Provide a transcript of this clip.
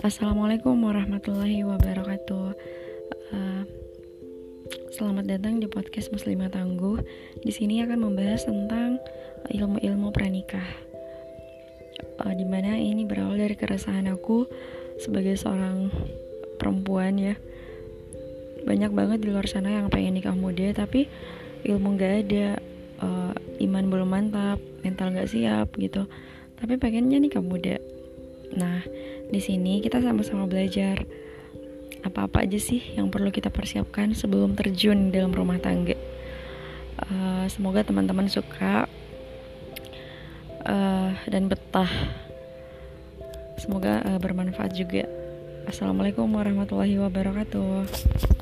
Assalamualaikum warahmatullahi wabarakatuh. Selamat datang di podcast Muslimah Tangguh. Di sini akan membahas tentang ilmu-ilmu pranikah. Dimana ini berawal dari keresahan aku sebagai seorang perempuan ya. Banyak banget di luar sana yang pengen nikah muda tapi ilmu gak ada, iman belum mantap, mental gak siap gitu. Tapi pengennya nikah muda. Nah, di sini kita sama-sama belajar apa-apa aja sih yang perlu kita persiapkan sebelum terjun dalam rumah tangga. Semoga teman-teman suka dan betah. Semoga bermanfaat juga. Assalamualaikum warahmatullahi wabarakatuh.